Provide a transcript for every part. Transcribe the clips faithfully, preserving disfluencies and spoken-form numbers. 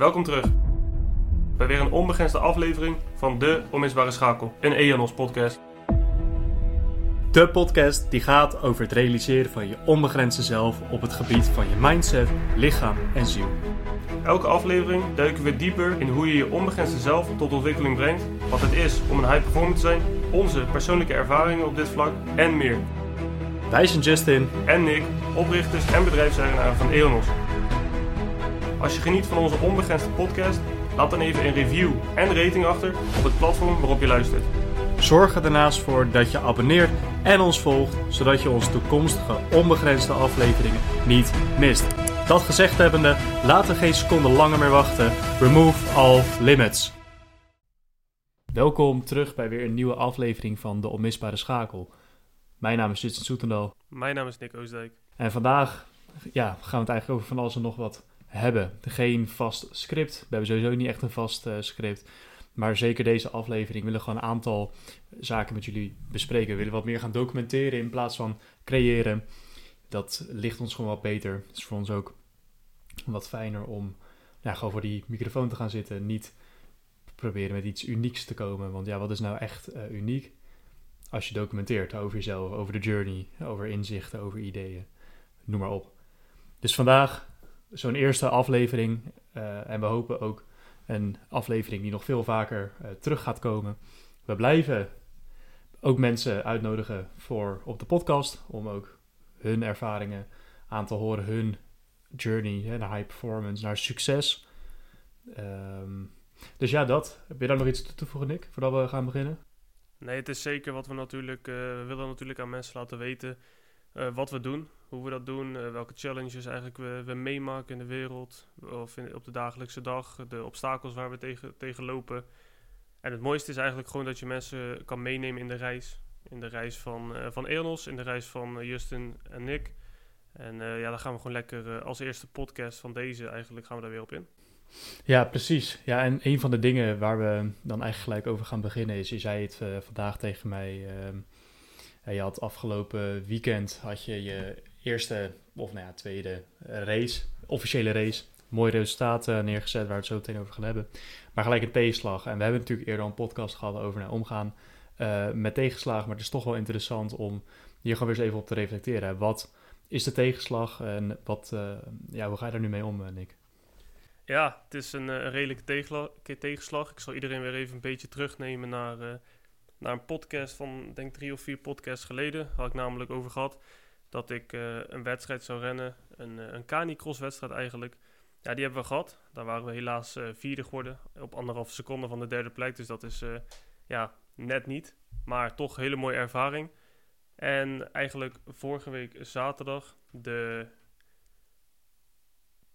Welkom terug bij weer een onbegrensde aflevering van De Onmisbare Schakel, een Eanos podcast. De podcast die gaat over het realiseren van je onbegrensde zelf op het gebied van je mindset, lichaam en ziel. Elke aflevering duiken we dieper in hoe je je onbegrensde zelf tot ontwikkeling brengt, wat het is om een high performer te zijn, onze persoonlijke ervaringen op dit vlak en meer. Wij zijn Justin en Nick, oprichters en bedrijfseigenaren van Eanos. Als je geniet van onze onbegrensde podcast, laat dan even een review en rating achter op het platform waarop je luistert. Zorg er daarnaast voor dat je abonneert en ons volgt, zodat je onze toekomstige onbegrensde afleveringen niet mist. Dat gezegd hebbende, laten we geen seconde langer meer wachten. Remove all limits. Welkom terug bij weer een nieuwe aflevering van De Onmisbare Schakel. Mijn naam is Justin Soetendal. Mijn naam is Nick Oostdijk. En vandaag ja, gaan we het eigenlijk over van alles en nog wat hebben. Geen vast script. We hebben sowieso niet echt een vast uh, script. Maar zeker deze aflevering willen we gewoon een aantal zaken met jullie bespreken. We willen wat meer gaan documenteren in plaats van creëren. Dat ligt ons gewoon wat beter. Het is voor ons ook wat fijner om ja, gewoon voor die microfoon te gaan zitten. Niet proberen met iets unieks te komen. Want ja, wat is nou echt uh, uniek? Als je documenteert over jezelf, over de journey, over inzichten, over ideeën. Noem maar op. Dus vandaag zo'n eerste aflevering. Uh, en we hopen ook een aflevering die nog veel vaker uh, terug gaat komen. We blijven ook mensen uitnodigen voor op de podcast. Om ook hun ervaringen aan te horen. Hun journey hè, naar high performance, naar succes. Um, dus ja, dat. Heb je daar nog iets toe te voegen, Nick? Voordat we gaan beginnen. Nee, het is zeker wat we natuurlijk... Uh, we willen natuurlijk aan mensen laten weten uh, wat we doen. Hoe we dat doen, uh, welke challenges eigenlijk we, we meemaken in de wereld. Of in, op de dagelijkse dag. De obstakels waar we tegen, tegen lopen. En het mooiste is eigenlijk gewoon dat je mensen kan meenemen in de reis. In de reis van, uh, van Eanos, in de reis van uh, Justin en Nick. En uh, ja, daar gaan we gewoon lekker uh, als eerste podcast van deze eigenlijk gaan we daar weer op in. Ja, precies. Ja, en een van de dingen waar we dan eigenlijk gelijk over gaan beginnen is, je zei het uh, vandaag tegen mij, uh, je had afgelopen weekend had je je eerste, of nou ja, tweede race, officiële race, mooie resultaten neergezet waar we het zo meteen over gaan hebben, maar gelijk een tegenslag. En we hebben natuurlijk eerder al een podcast gehad over nou, omgaan uh, met tegenslagen, maar het is toch wel interessant om hier gewoon weer eens even op te reflecteren. Wat is de tegenslag en wat, uh, ja, hoe ga je daar nu mee om, Nick? Ja, het is een, een redelijke tegla- tegenslag. Ik zal iedereen weer even een beetje terugnemen naar, uh, naar een podcast van, denk drie of vier podcasts geleden. Had ik namelijk over gehad dat ik uh, een wedstrijd zou rennen. Een, een canicrosswedstrijd eigenlijk. Ja, die hebben we gehad. Daar waren we helaas uh, vierde geworden. Op anderhalve seconde van de derde plek. Dus dat is uh, ja, net niet. Maar toch een hele mooie ervaring. En eigenlijk vorige week zaterdag de...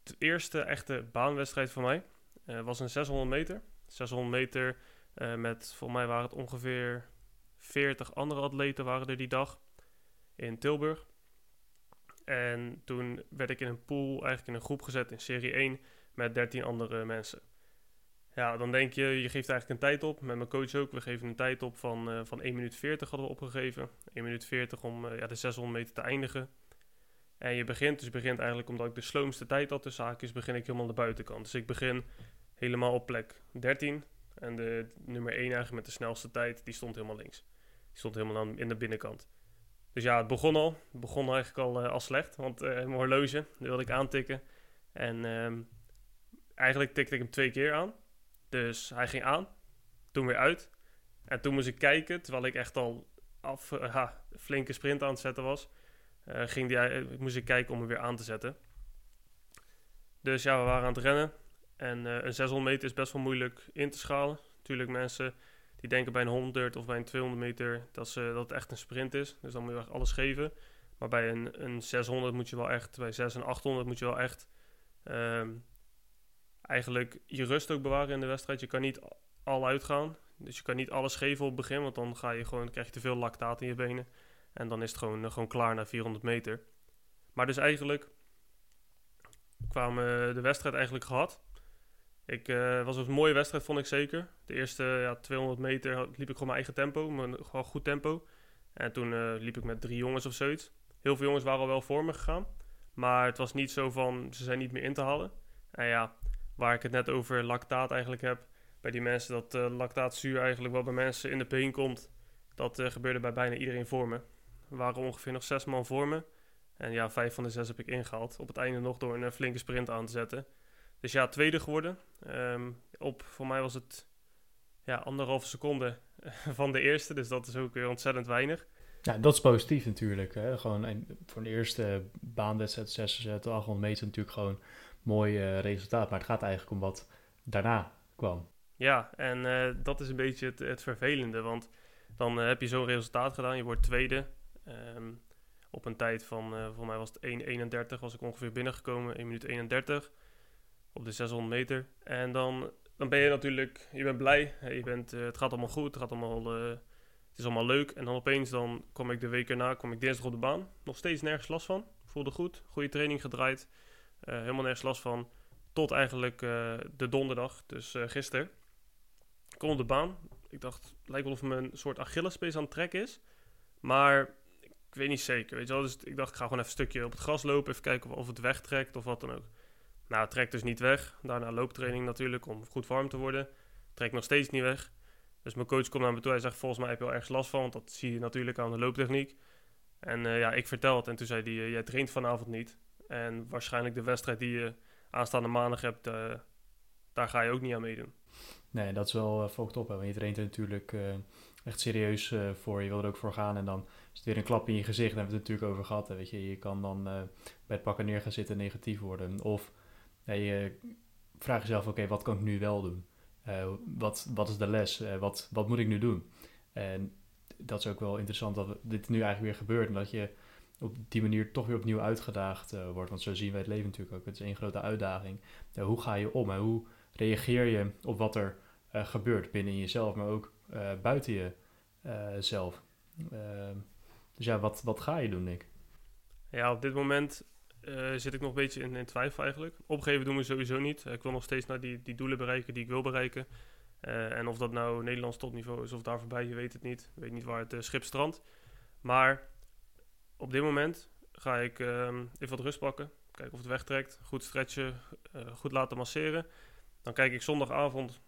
De eerste echte baanwedstrijd voor mij uh, was een zeshonderd meter. zeshonderd meter uh, met, voor mij waren het ongeveer veertig andere atleten waren er die dag in Tilburg. En toen werd ik in een pool, eigenlijk in een groep gezet in serie één met dertien andere mensen. Ja, dan denk je, je geeft eigenlijk een tijd op. Met mijn coach ook, we geven een tijd op van, uh, van één minuut veertig hadden we opgegeven. één minuut veertig om uh, ja, de zeshonderd meter te eindigen. En je begint, dus begint eigenlijk omdat ik de sloomste tijd had, dus zaakjes begin ik helemaal aan de buitenkant. Dus ik begin helemaal op plek dertien. En de nummer één eigenlijk met de snelste tijd, die stond helemaal links. Die stond helemaal aan, in de binnenkant. Dus ja, het begon al. Het begon eigenlijk al, uh, al slecht, want uh, mijn horloge, die wilde ik aantikken. En um, eigenlijk tikte ik hem twee keer aan. Dus hij ging aan, toen weer uit. En toen moest ik kijken, terwijl ik echt al af, uh, ha, flinke sprint aan het zetten was. Uh, ging die, uh, moest ik kijken om hem weer aan te zetten. Dus ja, we waren aan het rennen. En uh, een zeshonderd meter is best wel moeilijk in te schalen. Natuurlijk mensen die denken bij een honderd of bij een tweehonderd meter dat, ze, dat het echt een sprint is. Dus dan moet je echt alles geven. Maar bij een, een zeshonderd moet je wel echt, bij zeshonderd en achthonderd moet je wel echt um, eigenlijk je rust ook bewaren in de wedstrijd. Je kan niet al uitgaan. Dus je kan niet alles geven op het begin, want dan ga je gewoon, krijg je te veel lactaat in je benen. En dan is het gewoon, gewoon klaar na vierhonderd meter. Maar dus eigenlijk kwamen we de wedstrijd eigenlijk gehad. Ik uh, was een mooie wedstrijd, vond ik zeker. De eerste ja, tweehonderd meter liep ik gewoon mijn eigen tempo. Mijn, gewoon goed tempo. En toen uh, liep ik met drie jongens of zoiets. Heel veel jongens waren al wel voor me gegaan. Maar het was niet zo van, ze zijn niet meer in te halen. En ja, waar ik het net over lactaat eigenlijk heb. Bij die mensen dat uh, lactaatzuur eigenlijk wel bij mensen in de peen komt. Dat uh, gebeurde bij bijna iedereen voor me. Er waren ongeveer nog zes man voor me. En ja, vijf van de zes heb ik ingehaald. Op het einde nog door een uh, flinke sprint aan te zetten. Dus ja, tweede geworden. Um, op, voor mij was het ja, anderhalve seconde van de eerste. Dus dat is ook weer ontzettend weinig. Ja, dat is positief natuurlijk. Hè? Gewoon een, voor een eerste baanwedstrijd, zeshonderd, achthonderd meter natuurlijk gewoon mooi uh, resultaat. Maar het gaat eigenlijk om wat daarna kwam. Ja, en uh, dat is een beetje het, het vervelende. Want dan uh, heb je zo'n resultaat gedaan. Je wordt tweede. Um, op een tijd van, uh, voor mij was het één eenendertig, was ik ongeveer binnengekomen. één minuut eenendertig op de zeshonderd meter. En dan, dan ben je natuurlijk, je bent blij. Je bent, uh, het gaat allemaal goed, het gaat allemaal... Uh, Het is allemaal leuk. En dan opeens dan kom ik de week erna, kom ik dinsdag op de baan. Nog steeds nergens last van. Voelde goed. Goede training gedraaid. Uh, helemaal nergens last van. Tot eigenlijk uh, de donderdag, dus uh, gisteren. Ik kom op de baan. Ik dacht, het lijkt wel of mijn soort Achillespees aan het trekken is. Maar ik weet niet zeker. Weet je wel? Dus ik dacht, ik ga gewoon even een stukje op het gras lopen. Even kijken of, of het wegtrekt of wat dan ook. Nou, het trekt dus niet weg. Daarna looptraining natuurlijk om goed warm te worden. Trekt nog steeds niet weg. Dus mijn coach komt naar me toe, hij zegt, volgens mij heb je wel ergens last van, want dat zie je natuurlijk aan de looptechniek. En uh, ja, ik vertel het en toen zei hij, uh, jij traint vanavond niet. En waarschijnlijk de wedstrijd die je aanstaande maandag hebt, uh, daar ga je ook niet aan meedoen. Nee, dat is wel uh, fucked up, hè? Want je traint er natuurlijk uh, echt serieus uh, voor, je wil er ook voor gaan. En dan is het weer een klap in je gezicht, daar hebben we het natuurlijk over gehad. Hè? Weet je, je kan dan uh, bij het pakken neer gaan zitten en negatief worden. Of nee, uh, vraag jezelf, oké, okay, wat kan ik nu wel doen? Uh, wat, wat is de les? Uh, wat, wat moet ik nu doen? En dat is ook wel interessant dat dit nu eigenlijk weer gebeurt. En dat je op die manier toch weer opnieuw uitgedaagd uh, wordt. Want zo zien wij het leven natuurlijk ook. Het is één grote uitdaging. Uh, hoe ga je om en hoe reageer je op wat er uh, gebeurt binnen jezelf, maar ook uh, buiten jezelf? Uh, uh, dus ja, wat, wat ga je doen, Nick? Ja, op dit moment Uh, zit ik nog een beetje in, in twijfel eigenlijk. Opgeven doen we sowieso niet. Uh, ik wil nog steeds naar die, die doelen bereiken die ik wil bereiken. Uh, en of dat nou Nederlands topniveau is of daar voorbij, je weet het niet. Ik weet niet waar het uh, schip strandt. Maar op dit moment ga ik uh, even wat rust pakken. Kijken of het wegtrekt. Goed stretchen. Uh, goed laten masseren. Dan kijk ik zondagavond,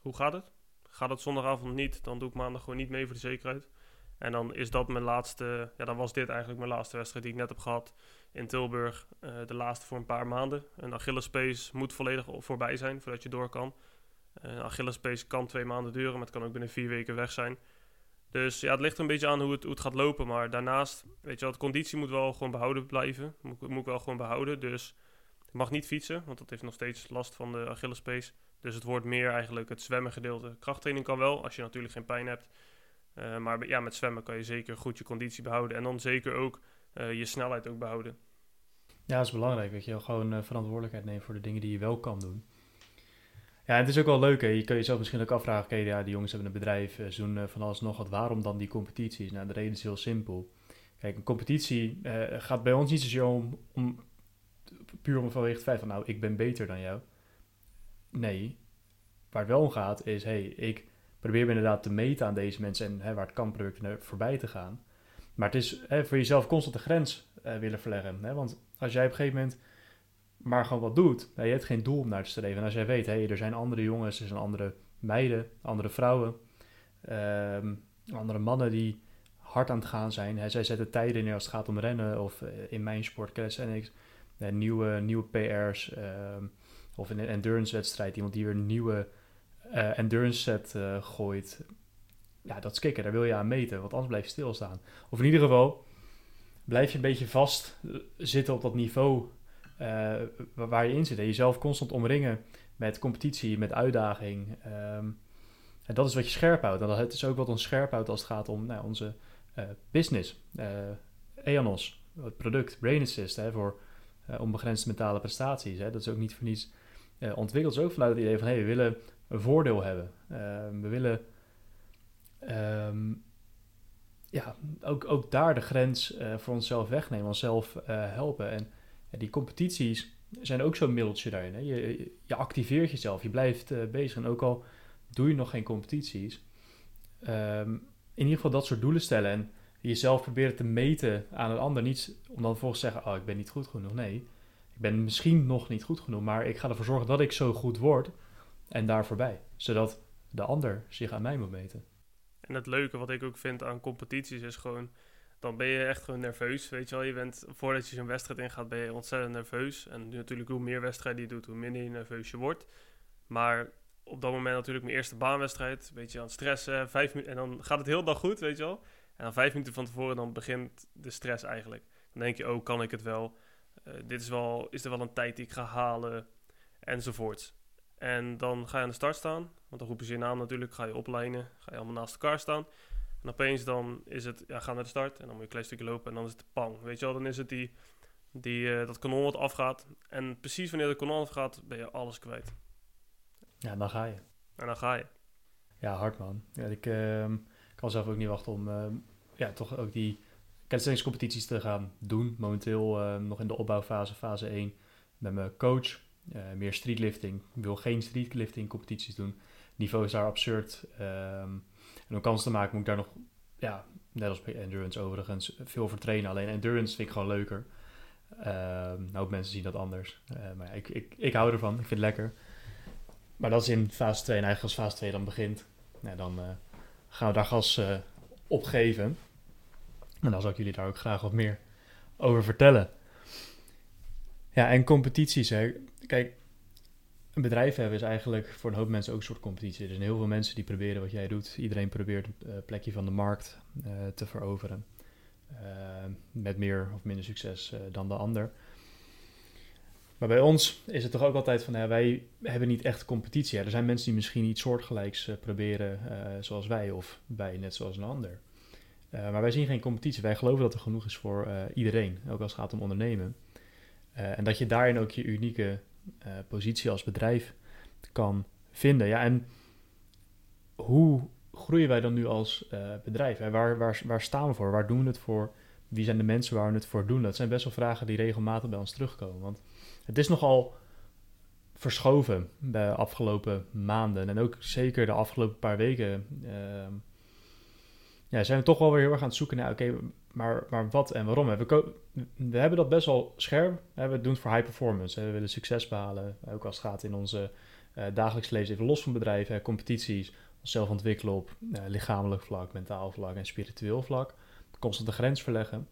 hoe gaat het? Gaat het zondagavond niet, dan doe ik maandag gewoon niet mee voor de zekerheid. En dan is dat mijn laatste, ja, dan was dit eigenlijk mijn laatste wedstrijd die ik net heb gehad in Tilburg. Uh, de laatste voor een paar maanden. Een Achillespees moet volledig voorbij zijn voordat je door kan. Een Achillespees kan twee maanden duren, maar het kan ook binnen vier weken weg zijn. Dus ja, het ligt er een beetje aan hoe het, hoe het gaat lopen. Maar daarnaast, weet je wel, de conditie moet wel gewoon behouden blijven. Moet, moet wel gewoon behouden. Dus ik mag niet fietsen, want dat heeft nog steeds last van de Achillespees. Dus het wordt meer eigenlijk het zwemmen gedeelte. Krachttraining kan wel, als je natuurlijk geen pijn hebt. Uh, maar ja, met zwemmen kan je zeker goed je conditie behouden. En dan zeker ook uh, je snelheid ook behouden. Ja, dat is belangrijk. Weet je, gewoon uh, verantwoordelijkheid nemen voor de dingen die je wel kan doen. Ja, en het is ook wel leuk. Hè? Je kan jezelf misschien ook afvragen. Oké, ja, die jongens hebben een bedrijf. Ze doen uh, van alles nog wat. Waarom dan die competities? Nou, de reden is heel simpel. Kijk, een competitie uh, gaat bij ons niet zozeer om, om... puur om vanwege het feit van, nou, ik ben beter dan jou. Nee. Waar het wel om gaat is, hey, ik... probeer me inderdaad te meten aan deze mensen en hè, waar het kan producten voorbij te gaan. Maar het is hè, voor jezelf constant de grens eh, willen verleggen. Hè? Want als jij op een gegeven moment maar gewoon wat doet, hè, je hebt geen doel om naar te streven. En als jij weet, hé, er zijn andere jongens, er zijn andere meiden, andere vrouwen, um, andere mannen die hard aan het gaan zijn. Hè? Zij zetten tijden neer als het gaat om rennen of uh, in mijn sport, Class N X, uh, nieuwe, nieuwe P R's um, of in een endurance wedstrijd. Iemand die weer nieuwe... Uh, endurance set uh, gooit. Ja, dat is kicken. Daar wil je aan meten. Want anders blijf je stilstaan. Of in ieder geval blijf je een beetje vast zitten op dat niveau uh, waar je in zit. En jezelf constant omringen met competitie, met uitdaging. Um, en dat is wat je scherp houdt. En dat is ook wat ons scherp houdt als het gaat om nou, onze uh, business. Uh, Eanos, het product Brain Assist hè, voor uh, onbegrensde mentale prestaties. Hè. Dat is ook niet voor niets uh, ontwikkeld. Zo vanuit het idee van, hé, hey, we willen... een voordeel hebben. Uh, we willen um, ja, ook, ook daar de grens uh, voor onszelf wegnemen, onszelf uh, helpen. En uh, die competities zijn ook zo'n middeltje daarin. Hè? Je, je activeert jezelf, je blijft uh, bezig. En ook al doe je nog geen competities, um, in ieder geval dat soort doelen stellen en jezelf proberen te meten aan een ander. Niet om dan vervolgens te zeggen, oh, ik ben niet goed genoeg. Nee, ik ben misschien nog niet goed genoeg, maar ik ga ervoor zorgen dat ik zo goed word en daar voorbij. Zodat de ander zich aan mij moet meten. En het leuke wat ik ook vind aan competities is gewoon, dan ben je echt gewoon nerveus, weet je wel. Je bent, voordat je zo'n wedstrijd ingaat, ben je ontzettend nerveus. En natuurlijk, hoe meer wedstrijden je doet, hoe minder je nerveus je wordt. Maar op dat moment natuurlijk mijn eerste baanwedstrijd, een beetje aan het stressen. Vijf minuten, en dan gaat het heel dag goed, weet je wel. En dan vijf minuten van tevoren, dan begint de stress eigenlijk. Dan denk je, oh, kan ik het wel? Uh, dit is wel, is er wel een tijd die ik ga halen? Enzovoorts. En dan ga je aan de start staan, want dan roepen ze je naam natuurlijk, ga je oplijnen, ga je allemaal naast elkaar staan. En opeens dan is het, ja, ga naar de start en dan moet je een klein stukje lopen en dan is het pang. Weet je wel, dan is het die, die, uh, dat kanon wat afgaat. En precies wanneer dat kanon afgaat, ben je alles kwijt. Ja, dan ga je. En dan ga je. Ja, hard man. Ja, ik uh, kan zelf ook niet wachten om uh, ja, toch ook die kennisstellingscompetities te gaan doen. Momenteel uh, nog in de opbouwfase, fase één, met mijn coach. Uh, meer streetlifting. Ik wil geen streetlifting competities doen. Het niveau is daar absurd. Um, en om kans te maken moet ik daar nog, ja, net als bij endurance overigens, veel voor trainen. Alleen endurance vind ik gewoon leuker. Uh, nou, mensen zien dat anders. Uh, maar ja, ik, ik, ik hou ervan. Ik vind het lekker. Maar dat is in fase twee. En eigenlijk als fase twee dan begint, nou, dan uh, gaan we daar gas uh, op geven. En dan zal ik jullie daar ook graag wat meer over vertellen. Ja, en competities, hè. Kijk, een bedrijf hebben is eigenlijk voor een hoop mensen ook een soort competitie. Er zijn heel veel mensen die proberen wat jij doet. Iedereen probeert een plekje van de markt uh, te veroveren. Uh, met meer of minder succes uh, dan de ander. Maar bij ons is het toch ook altijd van, ja, wij hebben niet echt competitie. Ja, er zijn mensen die misschien iets soortgelijks uh, proberen uh, zoals wij of wij net zoals een ander. Uh, maar wij zien geen competitie. Wij geloven dat er genoeg is voor uh, iedereen, ook als het gaat om ondernemen. Uh, en dat je daarin ook je unieke uh, positie als bedrijf kan vinden. Ja, en hoe groeien wij dan nu als uh, bedrijf? Hè? Waar, waar, waar staan we voor? Waar doen we het voor? Wie zijn de mensen waar we het voor doen? Dat zijn best wel vragen die regelmatig bij ons terugkomen. Want het is nogal verschoven de afgelopen maanden. En ook zeker de afgelopen paar weken uh, ja, zijn we toch wel weer heel erg aan het zoeken naar, oké, okay, Maar, maar wat en waarom? We, ko- we hebben dat best wel scherp. We doen het voor high performance. We willen succes behalen. Ook als het gaat in onze uh, dagelijks leven. Even los van bedrijven, competities. Onszelf ontwikkelen op uh, lichamelijk vlak, mentaal vlak en spiritueel vlak. Constant de grens verleggen.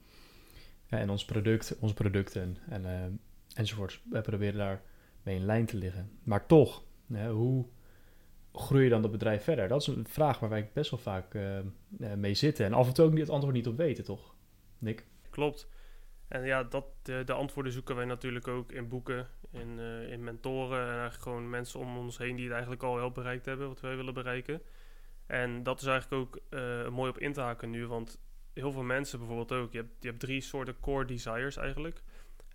En ons product, onze producten en, uh, enzovoort. We proberen daar mee in lijn te liggen. Maar toch, uh, hoe groei je dan dat bedrijf verder? Dat is een vraag waar wij best wel vaak uh, mee zitten. En af en toe ook het antwoord niet op weten, toch, Nick? Klopt. En ja, dat, de, de antwoorden zoeken wij natuurlijk ook in boeken, in, uh, in mentoren. En eigenlijk gewoon mensen om ons heen die het eigenlijk al wel bereikt hebben, wat wij willen bereiken. En dat is eigenlijk ook uh, mooi op in te haken nu. Want heel veel mensen bijvoorbeeld ook, je hebt, je hebt drie soorten core desires eigenlijk.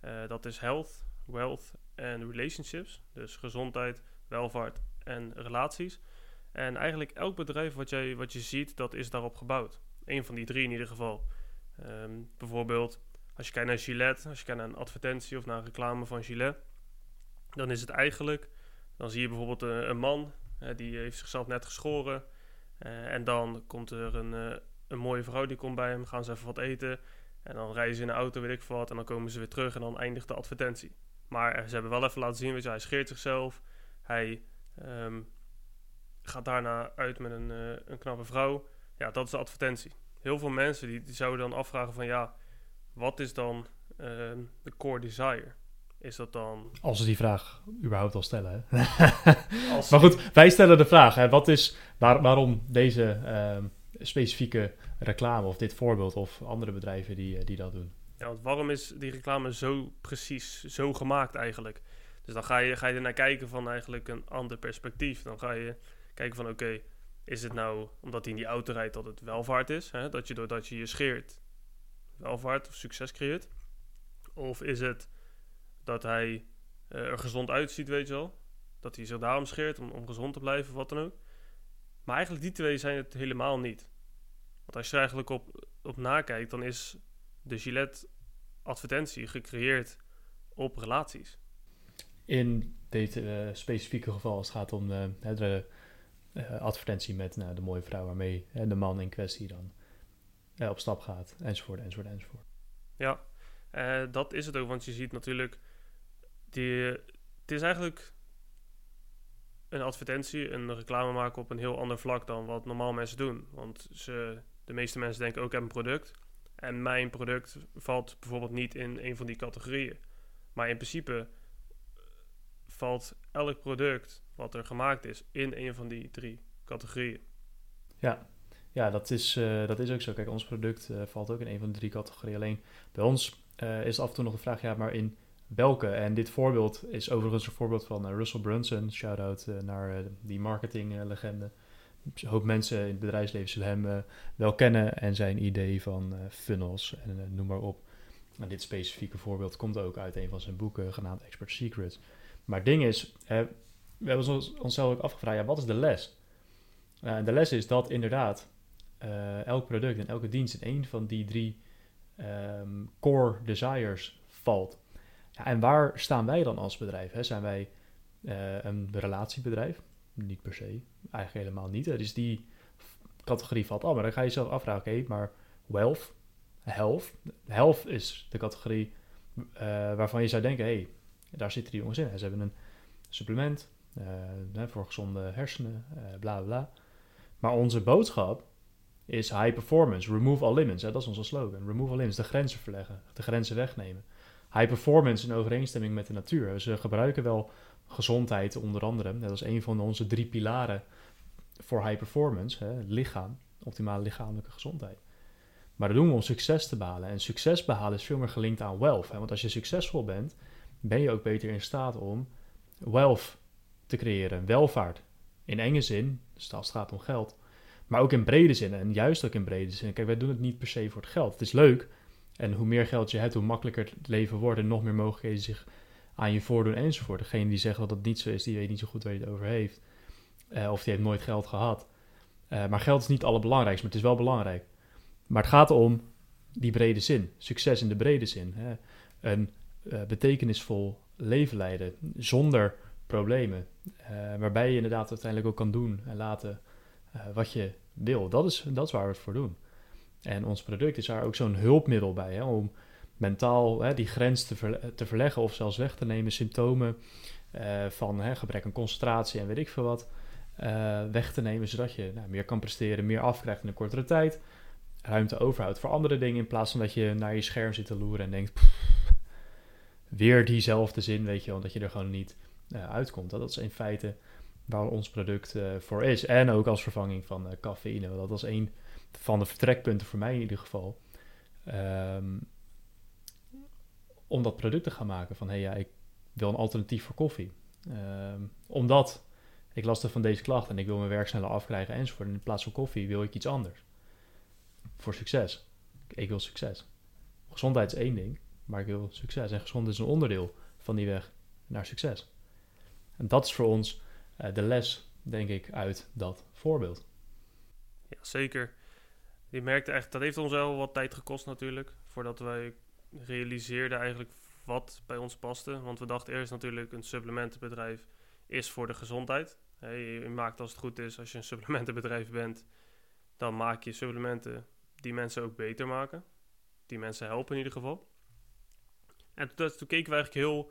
Uh, dat is health, wealth en relationships. Dus gezondheid, welvaart en relaties. En eigenlijk elk bedrijf wat, jij, wat je ziet, dat is daarop gebouwd. Eén van die drie in ieder geval. Um, bijvoorbeeld, als je kijkt naar Gillette, als je kijkt naar een advertentie of naar een reclame van Gillette, dan is het eigenlijk, dan zie je bijvoorbeeld een, een man, uh, die heeft zichzelf net geschoren. Uh, en dan komt er een, uh, een mooie vrouw, die komt bij hem, gaan ze even wat eten. En dan rijden ze in de auto, weet ik veel wat, en dan komen ze weer terug en dan eindigt de advertentie. Maar uh, ze hebben wel even laten zien, weet je, hij scheert zichzelf, hij... Um, gaat daarna uit met een, uh, een knappe vrouw. Ja, dat is de advertentie. Heel veel mensen die, die zouden dan afvragen van, ja, wat is dan de uh, core desire? Is dat dan... Als ze die vraag überhaupt al stellen, hè? Als... Maar goed, wij stellen de vraag, hè? Wat is, waar, waarom deze uh, specifieke reclame of dit voorbeeld of andere bedrijven die, uh, die dat doen? Ja, want waarom is die reclame zo precies, zo gemaakt eigenlijk? Dus dan ga je, ga je er naar kijken van eigenlijk een ander perspectief. Dan ga je kijken van, oké, okay, is het nou omdat hij in die auto rijdt dat het welvaart is? Hè? Dat je doordat je je scheert welvaart of succes creëert. Of is het dat hij uh, er gezond uitziet, weet je wel? Dat hij zich daarom scheert om, om gezond te blijven of wat dan ook. Maar eigenlijk die twee zijn het helemaal niet. Want als je er eigenlijk op, op nakijkt, dan is de Gillette advertentie gecreëerd op relaties. In dit uh, specifieke geval, als het gaat om de, de uh, advertentie met nou, de mooie vrouw waarmee de man in kwestie dan uh, op stap gaat, enzovoort, enzovoort, enzovoort. Ja, uh, dat is het ook, want je ziet natuurlijk Die, het is eigenlijk een advertentie, een reclame maken op een heel ander vlak dan wat normaal mensen doen. Want ze, de meeste mensen denken ook, ik heb een product. En mijn product valt bijvoorbeeld niet in een van die categorieën. Maar in principe valt elk product wat er gemaakt is in een van die drie categorieën. Ja, ja dat, is, uh, dat is ook zo. Kijk, ons product uh, valt ook in een van de drie categorieën. Alleen bij ons uh, is af en toe nog de vraag, ja, maar in welke? En dit voorbeeld is overigens een voorbeeld van uh, Russell Brunson. Shout-out uh, naar uh, die marketinglegende. Uh, Een hoop mensen in het bedrijfsleven zullen hem uh, wel kennen en zijn idee van uh, funnels en uh, noem maar op. Nou, dit specifieke voorbeeld komt ook uit een van zijn boeken, genaamd Expert Secrets. Maar het ding is, uh, we hebben ons onszelf ook afgevraagd, ja, wat is de les? Uh, de les is dat inderdaad uh, elk product en elke dienst in een van die drie um, core desires valt. Ja, en waar staan wij dan als bedrijf? Hè? Zijn wij uh, een relatiebedrijf? Niet per se, eigenlijk helemaal niet. Dus die categorie valt al, maar dan ga je jezelf afvragen, oké, okay, maar wealth, health. Health is de categorie uh, waarvan je zou denken, hé, hey, daar zitten die jongens in. Ze hebben een supplement uh, voor gezonde hersenen, uh, bla bla. Maar onze boodschap is high performance, remove all limits. Hè? Dat is onze slogan, remove all limits, de grenzen verleggen, de grenzen wegnemen. High performance in overeenstemming met de natuur. Ze gebruiken wel gezondheid onder andere. Dat is een van onze drie pilaren voor high performance. Hè? Lichaam, optimale lichamelijke gezondheid. Maar dat doen we om succes te behalen. En succes behalen is veel meer gelinkt aan wealth. Hè? Want als je succesvol bent, ben je ook beter in staat om wealth te creëren. Welvaart. In enge zin, dus als het gaat om geld. Maar ook in brede zin. En juist ook in brede zin. Kijk, wij doen het niet per se voor het geld. Het is leuk. En hoe meer geld je hebt, hoe makkelijker het leven wordt en nog meer mogelijkheden zich aan je voordoen enzovoort. Degene die zegt dat dat niet zo is, die weet niet zo goed waar je het over heeft. Uh, of die heeft nooit geld gehad. Uh, maar geld is niet het allerbelangrijkste, maar het is wel belangrijk. Maar het gaat om die brede zin. Succes in de brede zin. Hè? Een uh, betekenisvol leven leiden zonder problemen. Uh, waarbij je inderdaad uiteindelijk ook kan doen en laten uh, wat je wil. Dat is, dat is waar we het voor doen. En ons product is daar ook zo'n hulpmiddel bij, hè, om mentaal hè, die grens te, ver, te verleggen of zelfs weg te nemen, symptomen uh, van hè, gebrek aan concentratie en weet ik veel wat, uh, weg te nemen, zodat je nou, meer kan presteren, meer afkrijgt in een kortere tijd, ruimte overhoudt voor andere dingen, in plaats van dat je naar je scherm zit te loeren en denkt, pff, weer diezelfde zin, weet je wel, dat je er gewoon niet uh, uitkomt. Dat, dat is in feite waar ons product uh, voor is. En ook als vervanging van uh, cafeïne, dat was één van de vertrekpunten voor mij in ieder geval. Um, om dat product te gaan maken. Van hé, hey, ja, ik wil een alternatief voor koffie. Um, omdat ik last heb van deze klacht en ik wil mijn werk sneller afkrijgen enzovoort. En in plaats van koffie wil ik iets anders. Voor succes. Ik wil succes. Gezondheid is één ding, maar ik wil succes. En gezondheid is een onderdeel van die weg naar succes. En dat is voor ons uh, de les, denk ik, uit dat voorbeeld. Ja, zeker. Je merkte echt, dat heeft ons wel wat tijd gekost natuurlijk, voordat wij realiseerden eigenlijk wat bij ons paste. Want we dachten eerst natuurlijk, een supplementenbedrijf is voor de gezondheid. Je maakt als het goed is, als je een supplementenbedrijf bent, dan maak je supplementen die mensen ook beter maken. Die mensen helpen in ieder geval. En toen, toen keken we eigenlijk heel,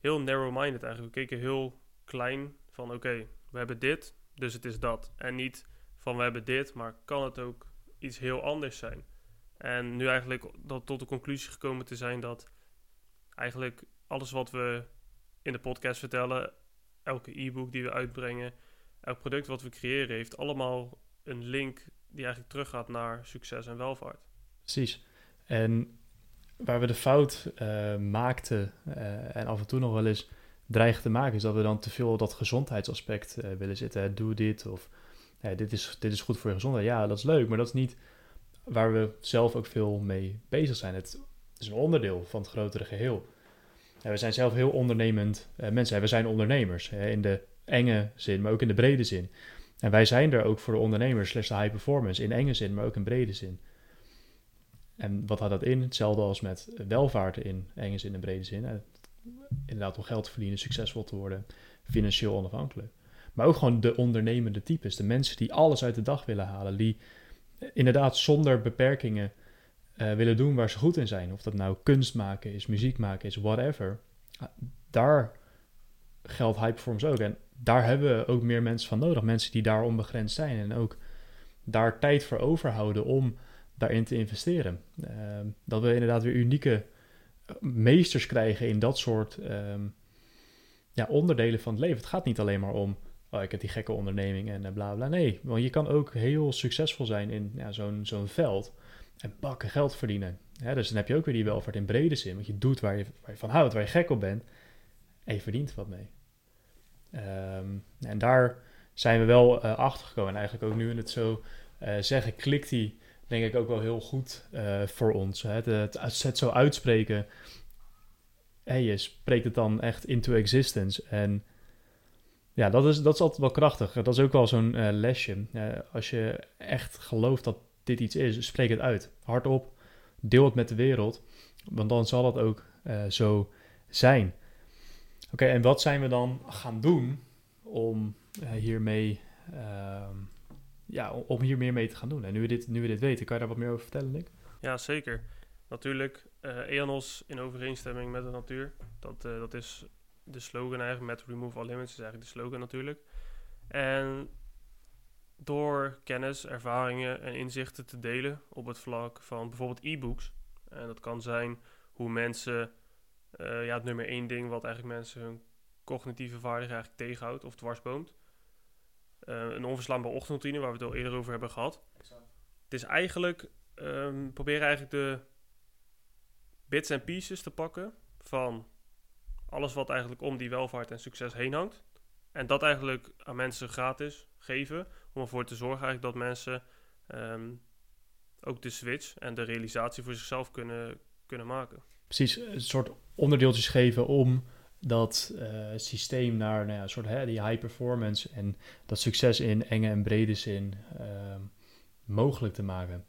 heel narrow-minded eigenlijk. We keken heel klein van oké, okay, we hebben dit, dus het is dat. En niet van we hebben dit, maar kan het ook iets heel anders zijn? En nu eigenlijk dat tot de conclusie gekomen te zijn dat eigenlijk alles wat we in de podcast vertellen, elke e-book die we uitbrengen, elk product wat we creëren, heeft allemaal een link die eigenlijk teruggaat naar succes en welvaart. Precies. En waar we de fout uh, maakten uh, en af en toe nog wel eens dreigen te maken, is dat we dan te veel dat gezondheidsaspect uh, willen zitten. Hè? Doe dit of... Hey, dit is, dit is goed voor je gezondheid. Ja, dat is leuk, maar dat is niet waar we zelf ook veel mee bezig zijn. Het is een onderdeel van het grotere geheel. En we zijn zelf heel ondernemend eh, mensen. We zijn ondernemers, hè, in de enge zin, maar ook in de brede zin. En wij zijn er ook voor de ondernemers slash de high performance, in enge zin, maar ook in brede zin. En wat houdt dat in? Hetzelfde als met welvaart in enge zin en brede zin. Eh, inderdaad, om geld te verdienen, succesvol te worden, financieel onafhankelijk. Maar ook gewoon de ondernemende types. De mensen die alles uit de dag willen halen. Die inderdaad zonder beperkingen uh, uh, willen doen waar ze goed in zijn. Of dat nou kunst maken is, muziek maken is, whatever. Uh, daar geldt high performance ook. En daar hebben we ook meer mensen van nodig. Mensen die daar onbegrensd zijn en ook daar tijd voor overhouden om daarin te investeren. Uh, dat we inderdaad weer unieke meesters krijgen in dat soort um, ja, onderdelen van het leven. Het gaat niet alleen maar om, oh, ik heb die gekke onderneming en uh, bla bla. Nee, want je kan ook heel succesvol zijn in ja, zo'n, zo'n veld en bakken geld verdienen. Ja, dus dan heb je ook weer die welvaart in brede zin, want je doet waar je, waar je van houdt, waar je gek op bent en je verdient wat mee. Um, en daar zijn we wel uh, achter gekomen. En eigenlijk ook nu in het zo uh, zeggen, klikt die denk ik ook wel heel goed uh, voor ons. Hè? Het, het, het zo uitspreken. En je spreekt het dan echt into existence. En ja, dat is, dat is altijd wel krachtig. Dat is ook wel zo'n uh, lesje. Uh, als je echt gelooft dat dit iets is, spreek het uit. Hardop, deel het met de wereld. Want dan zal het ook uh, zo zijn. Oké, okay, en wat zijn we dan gaan doen om uh, hiermee... Uh, Ja, om hier meer mee te gaan doen. En nu we dit, nu we dit weten, kan je daar wat meer over vertellen, Nick? Ja, zeker. Natuurlijk, uh, Eanos in overeenstemming met de natuur. Dat, uh, dat is de slogan eigenlijk, met Remove All Limits is eigenlijk de slogan natuurlijk. En door kennis, ervaringen en inzichten te delen op het vlak van bijvoorbeeld e-books. En dat kan zijn hoe mensen, uh, ja, het nummer één ding wat eigenlijk mensen hun cognitieve vaardigheid eigenlijk tegenhoudt of dwarsboomt. Uh, een onverslaanbare ochtendroutine, waar we het al eerder over hebben gehad. Exact. Het is eigenlijk, um, we proberen eigenlijk de bits en pieces te pakken van alles wat eigenlijk om die welvaart en succes heen hangt. En dat eigenlijk aan mensen gratis geven, om ervoor te zorgen eigenlijk dat mensen um, ook de switch en de realisatie voor zichzelf kunnen, kunnen maken. Precies, een soort onderdeeltjes geven om... dat uh, systeem naar nou ja, een soort hè, die high performance en dat succes in enge en brede zin uh, mogelijk te maken.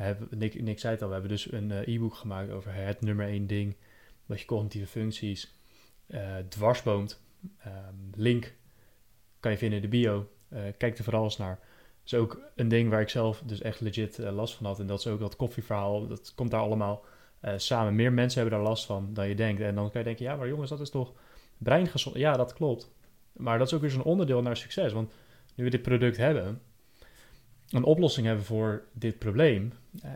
Uh, Nick, Nick zei het al, we hebben dus een uh, e-book gemaakt over het nummer één ding wat je cognitieve functies uh, dwarsboomt. Uh, link kan je vinden in de bio. Uh, kijk er vooral eens naar. Dat is ook een ding waar ik zelf dus echt legit uh, last van had. En dat is ook dat koffieverhaal, dat komt daar allemaal... Uh, samen. Meer mensen hebben daar last van dan je denkt. En dan kan je denken, ja, maar jongens, dat is toch breingezond. Ja, dat klopt. Maar dat is ook weer zo'n onderdeel naar succes. Want nu we dit product hebben, een oplossing hebben voor dit probleem, uh,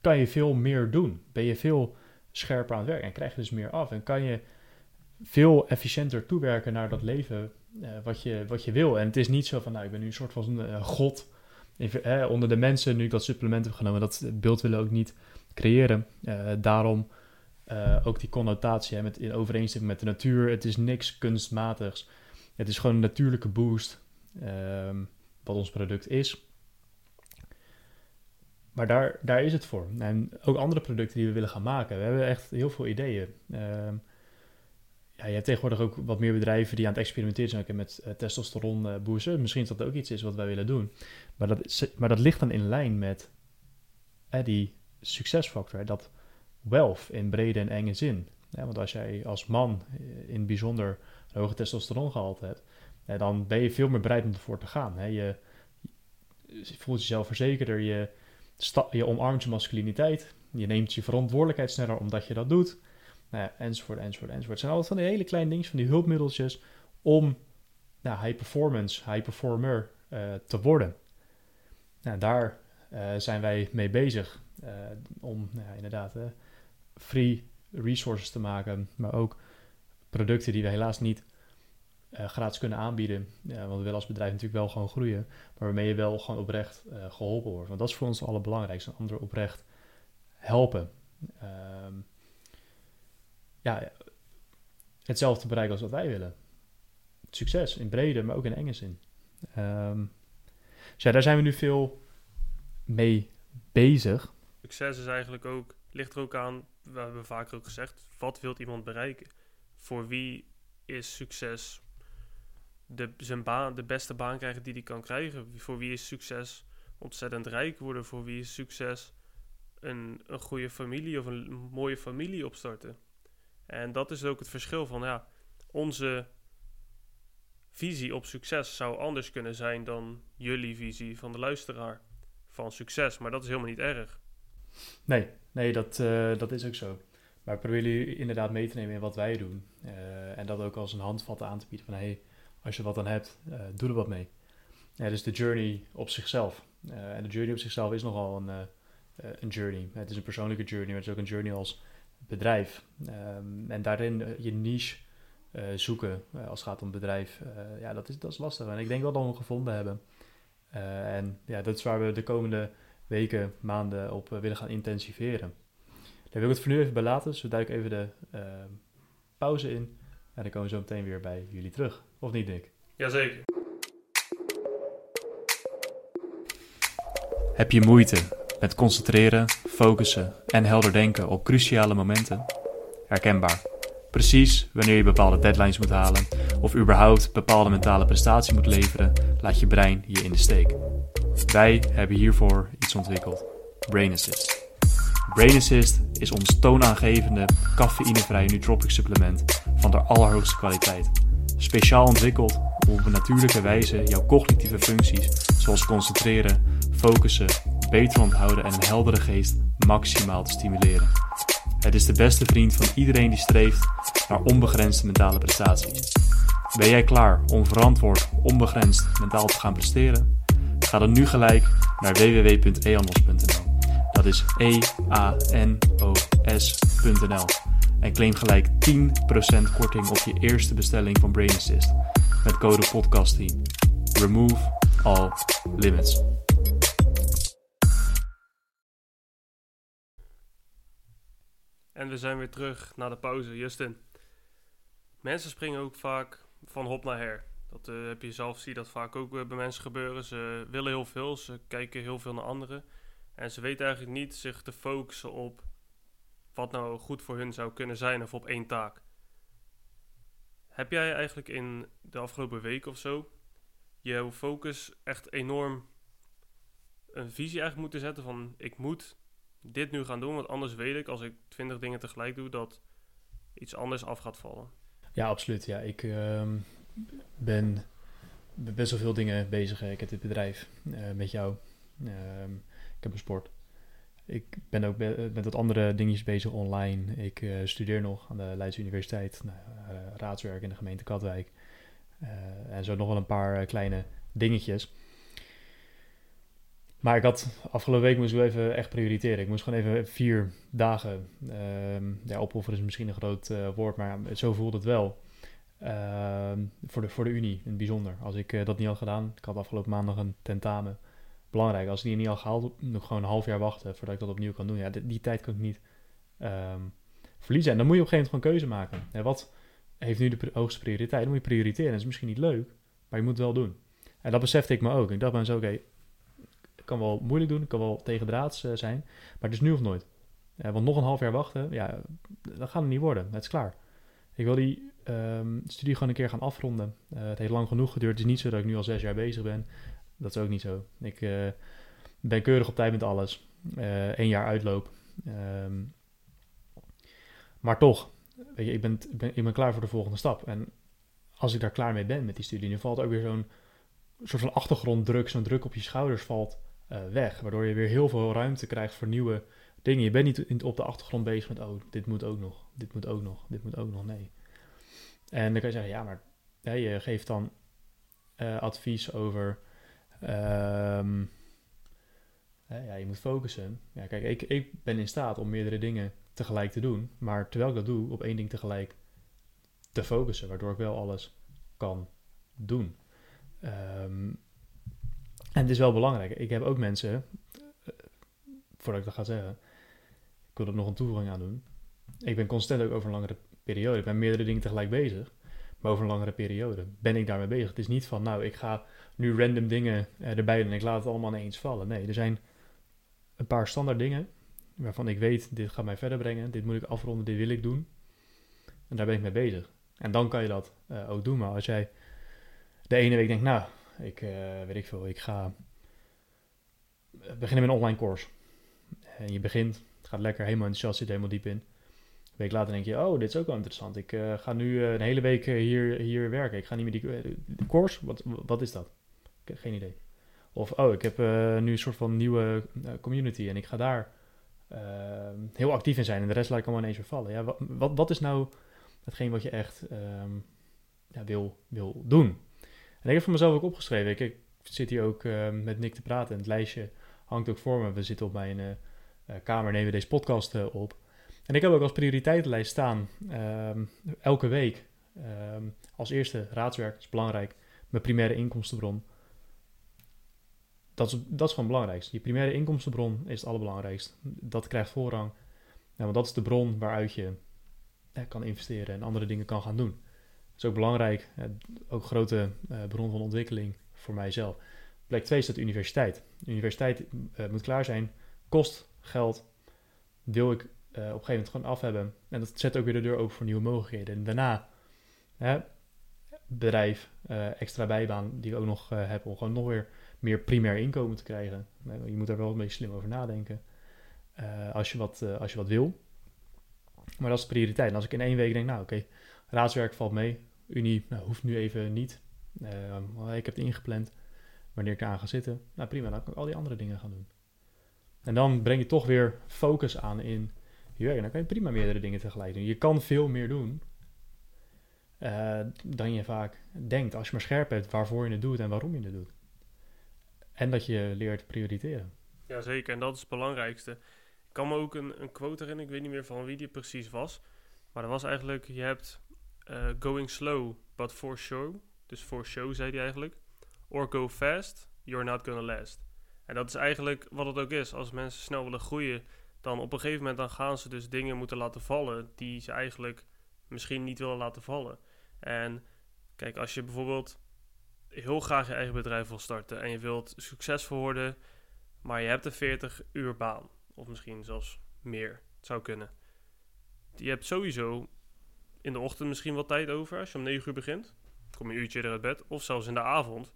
kan je veel meer doen. Ben je veel scherper aan het werk en krijg je dus meer af. En kan je veel efficiënter toewerken naar dat leven uh, wat je, wat je wil. En het is niet zo van, nou, ik ben nu een soort van uh, god uh, onder de mensen, nu ik dat supplement heb genomen. Dat beeld willen we ook niet creëren. Uh, daarom uh, ook die connotatie hè, met, in overeenstemming met de natuur. Het is niks kunstmatigs. Het is gewoon een natuurlijke boost um, wat ons product is. Maar daar, daar is het voor. En ook andere producten die we willen gaan maken. We hebben echt heel veel ideeën. Um, ja, je hebt tegenwoordig ook wat meer bedrijven die aan het experimenteren zijn ook met uh, testosteron uh, boosten. Misschien dat dat ook iets is wat wij willen doen. Maar dat, maar dat ligt dan in lijn met uh, die... succesfactor, dat wealth in brede en enge zin. Want als jij als man in het bijzonder een hoge testosterongehalte hebt, dan ben je veel meer bereid om ervoor te gaan. Je voelt jezelf verzekerder, je, sta- je omarmt je masculiniteit, je neemt je verantwoordelijkheid sneller omdat je dat doet, nou ja, enzovoort, enzovoort, enzovoort. Het zijn altijd van die hele kleine dingen, van die hulpmiddeltjes om nou, high performance, high performer uh, te worden. Nou, daar uh, zijn wij mee bezig. Uh, om nou ja, inderdaad uh, free resources te maken, maar ook producten die we helaas niet uh, gratis kunnen aanbieden, uh, want we willen als bedrijf natuurlijk wel gewoon groeien, maar waarmee je wel gewoon oprecht uh, geholpen wordt, want dat is voor ons het allerbelangrijkste, een ander oprecht helpen. Um, ja, hetzelfde bereiken als wat wij willen. Succes in brede, maar ook in enge zin. Um, dus ja, daar zijn we nu veel mee bezig. Succes is eigenlijk ook, ligt er ook aan, we hebben vaker ook gezegd, wat wil iemand bereiken? Voor wie is succes de, zijn baan, de beste baan krijgen die hij kan krijgen? Voor wie is succes ontzettend rijk worden? Voor wie is succes een, een goede familie of een mooie familie opstarten? En dat is ook het verschil van, ja, onze visie op succes zou anders kunnen zijn dan jullie visie van de luisteraar van succes. Maar dat is helemaal niet erg. Nee, nee dat, uh, dat is ook zo. Maar we proberen jullie inderdaad mee te nemen in wat wij doen. Uh, en dat ook als een handvat aan te bieden van, hey, als je wat aan hebt, uh, doe er wat mee. Uh, dus de journey op zichzelf. Uh, en de journey op zichzelf is nogal een, uh, uh, een journey. Het is een persoonlijke journey, maar het is ook een journey als bedrijf. Um, en daarin uh, je niche uh, zoeken uh, als het gaat om bedrijf. Uh, ja, dat is, dat is lastig. En ik denk wel dat we hem gevonden hebben. Uh, en ja, dat is waar we de komende weken, maanden op uh, willen gaan intensiveren. Daar wil ik het voor nu even bij laten, dus we duiken even de uh, pauze in. En dan komen we zo meteen weer bij jullie terug. Of niet, Nick? Jazeker. Heb je moeite met concentreren, focussen en helder denken op cruciale momenten? Herkenbaar. Precies wanneer je bepaalde deadlines moet halen of überhaupt bepaalde mentale prestatie moet leveren, laat je brein je in de steek. Wij hebben hiervoor iets ontwikkeld: Brain Assist. Brain Assist is ons toonaangevende, cafeïnevrije nootropic supplement van de allerhoogste kwaliteit. Speciaal ontwikkeld om op een natuurlijke wijze jouw cognitieve functies, zoals concentreren, focussen, beter onthouden en een heldere geest maximaal te stimuleren. Het is de beste vriend van iedereen die streeft naar onbegrensde mentale prestaties. Ben jij klaar om verantwoord, onbegrensd mentaal te gaan presteren? Ga dan nu gelijk naar w w w punt e a n o s punt n l. Dat is E A N O S punt n l. En claim gelijk tien procent korting op je eerste bestelling van Brain Assist met code podcast tien. Remove all limits. En we zijn weer terug na de pauze. Justin, mensen springen ook vaak van hop naar her. Dat uh, heb je zelf, zie dat vaak ook bij mensen gebeuren. Ze willen heel veel, ze kijken heel veel naar anderen. En ze weten eigenlijk niet zich te focussen op wat nou goed voor hun zou kunnen zijn of op één taak. Heb jij eigenlijk in de afgelopen week of zo je focus echt enorm een visie eigenlijk moeten zetten van ik moet dit nu gaan doen, want anders weet ik als ik twintig dingen tegelijk doe dat iets anders af gaat vallen? Ja, absoluut. Ja, ik uh, ben best wel veel dingen bezig. Ik heb dit bedrijf uh, met jou. Uh, Ik heb een sport. Ik ben ook be- met wat andere dingetjes bezig online. Ik uh, studeer nog aan de Leidse Universiteit. Nou, uh, raadswerk in de gemeente Katwijk. Uh, en zo nog wel een paar uh, kleine dingetjes. Maar ik had afgelopen week moest ik even echt prioriteren. Ik moest gewoon even vier dagen. Um, ja, opofferen is misschien een groot uh, woord, maar zo voelde het wel. Uh, voor, de, voor de Unie in het bijzonder. Als ik uh, dat niet had gedaan, ik had afgelopen maandag een tentamen. Belangrijk, als ik die niet al gehaald heb, nog gewoon een half jaar wachten voordat ik dat opnieuw kan doen. Ja, die, die tijd kan ik niet um, verliezen. En dan moet je op een gegeven moment gewoon een keuze maken. En wat heeft nu de hoogste prioriteit? Dan moet je prioriteren. Dat is misschien niet leuk, maar je moet het wel doen. En dat besefte ik me ook. Ik dacht bij mezelf, oké, okay, ik kan wel moeilijk doen, ik kan wel tegendraads uh, zijn, maar het is nu of nooit. Uh, want nog een half jaar wachten, ja, dat gaat het niet worden. Het is klaar. Ik wil die um, studie gewoon een keer gaan afronden. Uh, het heeft lang genoeg geduurd. Het is niet zo dat ik nu al zes jaar bezig ben. Dat is ook niet zo. Ik uh, ben keurig op tijd met alles. Eén uh, jaar uitloop. Um, maar toch, weet je, ik, ben, ik, ben, ik ben klaar voor de volgende stap. En als ik daar klaar mee ben met die studie, dan valt ook weer zo'n soort van achtergronddruk, zo'n druk op je schouders valt uh, weg. Waardoor je weer heel veel ruimte krijgt voor nieuwe dingen. Je bent niet in, op de achtergrond bezig met, oh, dit moet ook nog, dit moet ook nog, dit moet ook nog, nee. En dan kan je zeggen, ja, maar ja, je geeft dan uh, advies over... Um, ja, je moet focussen. Ja, kijk, ik, ik ben in staat om meerdere dingen tegelijk te doen, maar terwijl ik dat doe, op één ding tegelijk te focussen, waardoor ik wel alles kan doen. Um, en het is wel belangrijk. Ik heb ook mensen, voordat ik dat ga zeggen, ik wil er nog een toevoeging aan doen. Ik ben constant ook over een langere periode. Ik ben meerdere dingen tegelijk bezig, maar over een langere periode ben ik daarmee bezig. Het is niet van, nou, ik ga nu random dingen erbij en ik laat het allemaal ineens vallen. Nee, er zijn een paar standaard dingen waarvan ik weet, dit gaat mij verder brengen, dit moet ik afronden, dit wil ik doen. En daar ben ik mee bezig. En dan kan je dat uh, ook doen. Maar als jij de ene week denkt, nou, ik uh, weet ik veel, ik ga beginnen met een online course. En je begint, het gaat lekker, helemaal enthousiast, zit helemaal diep in. Een week later denk je, oh, dit is ook wel interessant. Ik uh, ga nu uh, een hele week hier, hier werken. Ik ga niet meer die uh, course, wat, wat is dat? Geen idee. Of, oh, ik heb uh, nu een soort van nieuwe uh, community en ik ga daar uh, heel actief in zijn. En de rest laat ik allemaal ineens weer vallen. Ja, wat, wat, wat is nou hetgeen wat je echt um, ja, wil, wil doen? En ik heb voor mezelf ook opgeschreven. Ik, ik zit hier ook uh, met Nick te praten. En het lijstje hangt ook voor me. We zitten op mijn uh, kamer, nemen deze podcast uh, op. En ik heb ook als prioriteitenlijst staan, um, elke week, um, als eerste raadswerk, dat is belangrijk, mijn primaire inkomstenbron. Dat is, dat is gewoon het belangrijkste. Je primaire inkomstenbron is het allerbelangrijkste. Dat krijgt voorrang, ja, want dat is de bron waaruit je ja, kan investeren en andere dingen kan gaan doen. Dat is ook belangrijk, ja, ook grote uh, bron van ontwikkeling voor mijzelf. Plek twee staat de universiteit. De universiteit uh, moet klaar zijn, kost geld, wil ik... Uh, op een gegeven moment gewoon af hebben. En dat zet ook weer de deur open voor nieuwe mogelijkheden. En daarna hè, bedrijf, uh, extra bijbaan die ik ook nog uh, heb om gewoon nog weer meer primair inkomen te krijgen. Je moet daar wel een beetje slim over nadenken uh, als, je wat, uh, als je wat wil. Maar dat is de prioriteit. En als ik in één week denk, nou oké, okay, raadswerk valt mee. Unie nou, hoeft nu even niet. Uh, ik heb het ingepland wanneer ik eraan ga zitten. Nou prima, dan kan ik al die andere dingen gaan doen. En dan breng je toch weer focus aan in... Ja, dan kan je prima meerdere dingen tegelijk doen. Je kan veel meer doen uh, dan je vaak denkt. Als je maar scherp hebt waarvoor je het doet en waarom je het doet. En dat je leert prioriteren. Jazeker, en dat is het belangrijkste. Ik kan me ook een, een quote erin, ik weet niet meer van wie die precies was. Maar dat was eigenlijk, je hebt uh, going slow, but for show. Dus for show, zei hij eigenlijk. Or go fast, you're not gonna last. En dat is eigenlijk wat het ook is. Als mensen snel willen groeien... dan op een gegeven moment dan gaan ze dus dingen moeten laten vallen... die ze eigenlijk misschien niet willen laten vallen. En kijk, als je bijvoorbeeld heel graag je eigen bedrijf wil starten... en je wilt succesvol worden, maar je hebt een veertig uur baan. Of misschien zelfs meer, het zou kunnen. Je hebt sowieso in de ochtend misschien wat tijd over. Als je om negen uur begint, kom je een uurtje er uit bed. Of zelfs in de avond.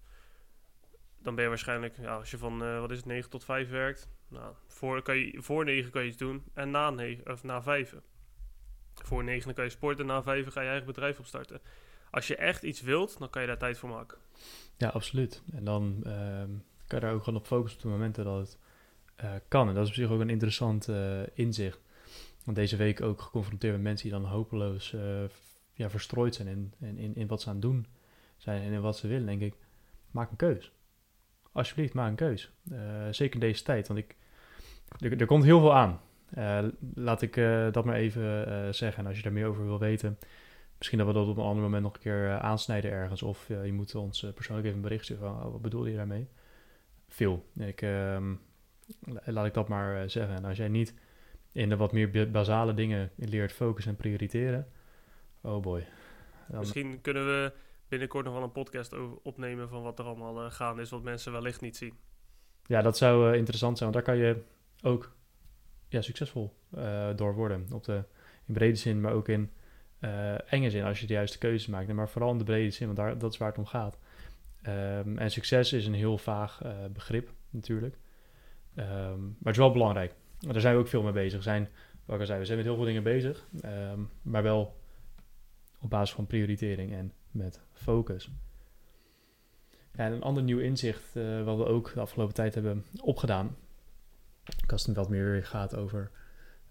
Dan ben je waarschijnlijk, ja, als je van uh, wat is het, negen tot vijf werkt... Nou, voor, kan je, voor negen kan je iets doen en na negen, of na vijf. Voor negen kan je sporten, na vijf ga je eigen bedrijf opstarten. Als je echt iets wilt, dan kan je daar tijd voor maken. Ja, absoluut. En dan uh, kan je daar ook gewoon op focussen op de momenten dat het uh, kan. En dat is op zich ook een interessant uh, inzicht. Want deze week ook geconfronteerd met mensen die dan hopeloos uh, ja, verstrooid zijn in, in, in wat ze aan het doen zijn en in wat ze willen. Denk ik, maak een keus. Alsjeblieft, maak een keus. Uh, zeker in deze tijd, want ik, er, er komt heel veel aan. Uh, laat ik uh, dat maar even uh, zeggen. En als je daar meer over wil weten, misschien dat we dat op een ander moment nog een keer uh, aansnijden ergens. Of uh, je moet ons uh, persoonlijk even een bericht sturen van, oh, wat bedoel je daarmee? Veel. Ik, uh, laat ik dat maar uh, zeggen. En als jij niet in de wat meer basale dingen leert focussen en prioriteren, oh boy. Dan... Misschien kunnen we... binnenkort nog wel een podcast over opnemen van wat er allemaal uh, gaande is, wat mensen wellicht niet zien. Ja, dat zou uh, interessant zijn, want daar kan je ook ja, succesvol uh, door worden. Op de, in brede zin, maar ook in uh, enge zin, als je de juiste keuzes maakt. Maar vooral in de brede zin, want daar, dat is waar het om gaat. Um, en succes is een heel vaag uh, begrip, natuurlijk. Um, maar het is wel belangrijk. Daar zijn we ook veel mee bezig. Zijn, wat ik zei, we zijn met heel veel dingen bezig, um, maar wel op basis van prioritering en met focus. En een ander nieuw inzicht uh, wat we ook de afgelopen tijd hebben opgedaan. Als het wat meer gaat over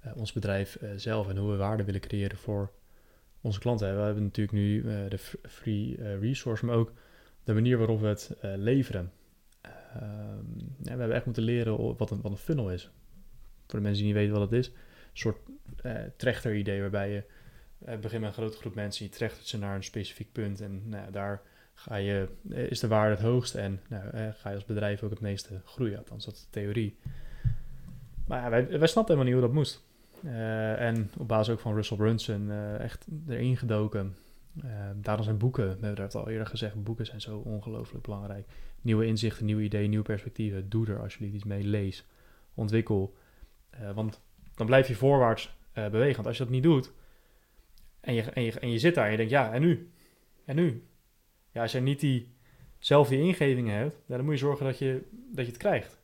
uh, ons bedrijf uh, zelf en hoe we waarde willen creëren voor onze klanten. We hebben natuurlijk nu uh, de free uh, resource, maar ook de manier waarop we het uh, leveren. Uh, we hebben echt moeten leren wat een, wat een funnel is. Voor de mensen die niet weten wat het is. Een soort uh, trechterideeën waarbij je Ik begin met een grote groep mensen, die trechtert ze naar een specifiek punt en nou, daar ga je, is de waarde het hoogst en nou, ga je als bedrijf ook het meeste groeien. Althans, dat is de theorie. Maar ja, wij, wij snapten helemaal niet hoe dat moest. Uh, en op basis ook van Russell Brunson uh, echt erin gedoken. Uh, daarom zijn boeken, we hebben het al eerder gezegd, boeken zijn zo ongelooflijk belangrijk. Nieuwe inzichten, nieuwe ideeën, nieuwe perspectieven. Doe er alsjeblieft iets mee, lees, ontwikkel. Uh, want dan blijf je voorwaarts uh, bewegen. Want als je dat niet doet... En je, en, je, en je zit daar en je denkt, ja, en nu? En nu? Ja, als je niet die, zelf die ingevingen hebt, dan moet je zorgen dat je, dat je het krijgt.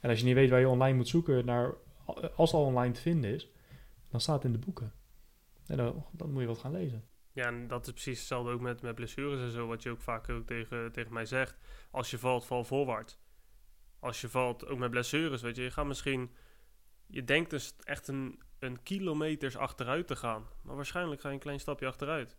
En als je niet weet waar je online moet zoeken, naar, als het al online te vinden is, dan staat het in de boeken. En dan, dan moet je wat gaan lezen. Ja, en dat is precies hetzelfde ook met, met blessures en zo, wat je ook vaak ook tegen, tegen mij zegt. Als je valt, val voorwaarts. Als je valt, ook met blessures, weet je, je gaat misschien... je denkt dus echt een, een kilometers achteruit te gaan. Maar waarschijnlijk ga je een klein stapje achteruit.